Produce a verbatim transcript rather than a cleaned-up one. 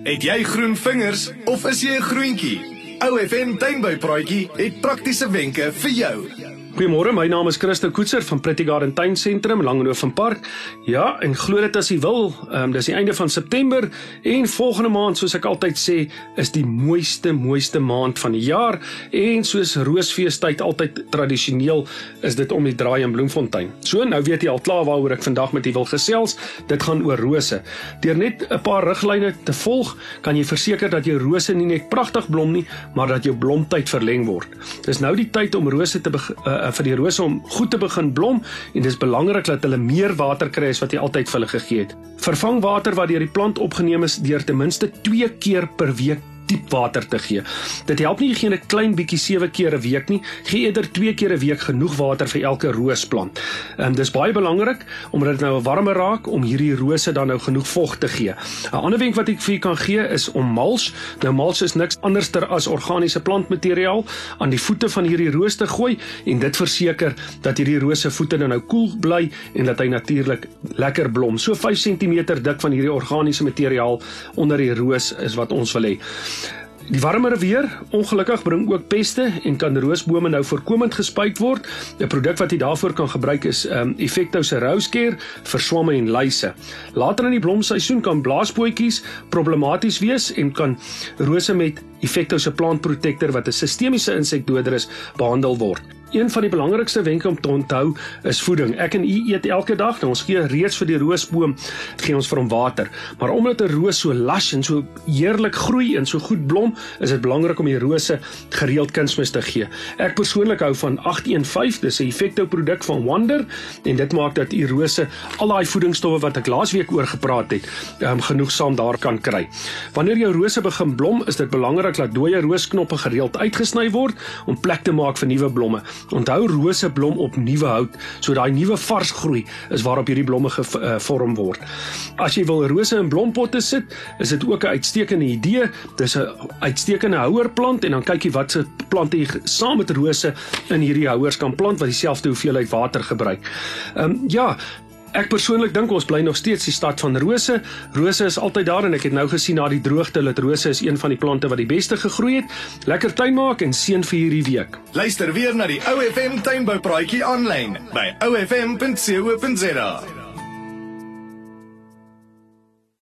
Het jy groen vingers of is jy 'n groentjie? O F M Tuinboupraatjie het praktiese wenke vir jou. Goeiemôre, my naam is Christel Koetzer van Pretty Garden Tuin Sentrum, Langenhoven Park. Ja, en glo dit as jy wil, um, dis die einde van September en volgende maand, soos ek altyd sê, is die mooiste, mooiste maand van die jaar en soos Roosfeestyd altyd tradisioneel is dit om die draai in Bloemfontein. So, nou weet jy al klaar waaroor ek vandag met jy wil gesels, dit gaan oor rose. Deur net 'n paar riglyne te volg, kan jy verseker dat jou rose nie net pragtig blom nie, maar dat jou blomtyd verleng word. Dis nou die tyd om rose te begin vir die rose om goed te begin blom en dis belangrik dat hulle meer water kry as wat jy altyd vir hulle gegee het. Vervang water wat deur die plant opgeneem is deur ten minste twee keer per week diep water te gee. Dit help nie geen 'n klein bietjie sewe keer 'n week nie, gee eerder twee keer 'n week genoeg water vir elke roosplant. Um, dis baie belangrik omdat dit nou warmer raak om hierdie rose dan nou genoeg vog te gee. 'n Ander wenk wat ek vir kan gee is om mulch. Nou mulch is niks anderster as organiese plantmateriaal aan die voete van hierdie rose te gooi en dit verseker dat hierdie rose voete nou nou koel bly en dat hy natuurlik lekker blom. So vyf sentimeter dik van hierdie organiese materiaal onder die roos is wat ons wil hê. Die warmere weer, ongelukkig, bring ook peste en kan roosbome nou voorkomend gespuit word. 'n Produk wat jy daarvoor kan gebruik is um, Efekto se Rousecare vir swamme en luise. Later in die blomseisoen kan blaasbootjies problematies wees en kan rose met Efekto se plantprotektor wat 'n sistemiese insekdoder is, behandel word. Een van die belangrikste wenke om te onthou is voeding. Ek en u eet elke dag, nou ons gee reeds vir die roosboom, gee ons vir hom water. Maar omdat 'n roos so lush en so heerlik groei en so goed blom, is dit belangrik om die rose gereeld kunsmis te gee. Ek persoonlik hou van agt een vyf, dis 'n Efekto produk van Wonder en dit maak dat u rose al daai voedingsstowwe wat ek laasweek oor gepraat het, um, genoegsaam daar kan kry. Wanneer jou rose begin blom, is dit belangrik dat dooie roosknoppe gereeld uitgesny word om plek te maak vir nuwe blomme. Onthou, rose blom op nuwe hout, so daai nuwe vars groei is waarop hierdie blomme gevorm word. As jy wil rose in blompotte sit, is dit ook 'n uitstekende idee. Dis 'n uitstekende houerplant en dan kyk jy wat se plante jy saam met rose in hierdie houers kan plant wat dieselfde hoeveelheid water gebruik. Ehm um, ja, Ek persoonlik dink ons bly nog steeds die stad van rose. Rose is altyd daar en ek het nou gesien na die droogte dat rose is een van die plante wat die beste gegroei het. Lekker tuin maak en seën vir hierdie week. Luister weer na die O F M Tuinboupraatjie aanlyn by o f m punt co punt za.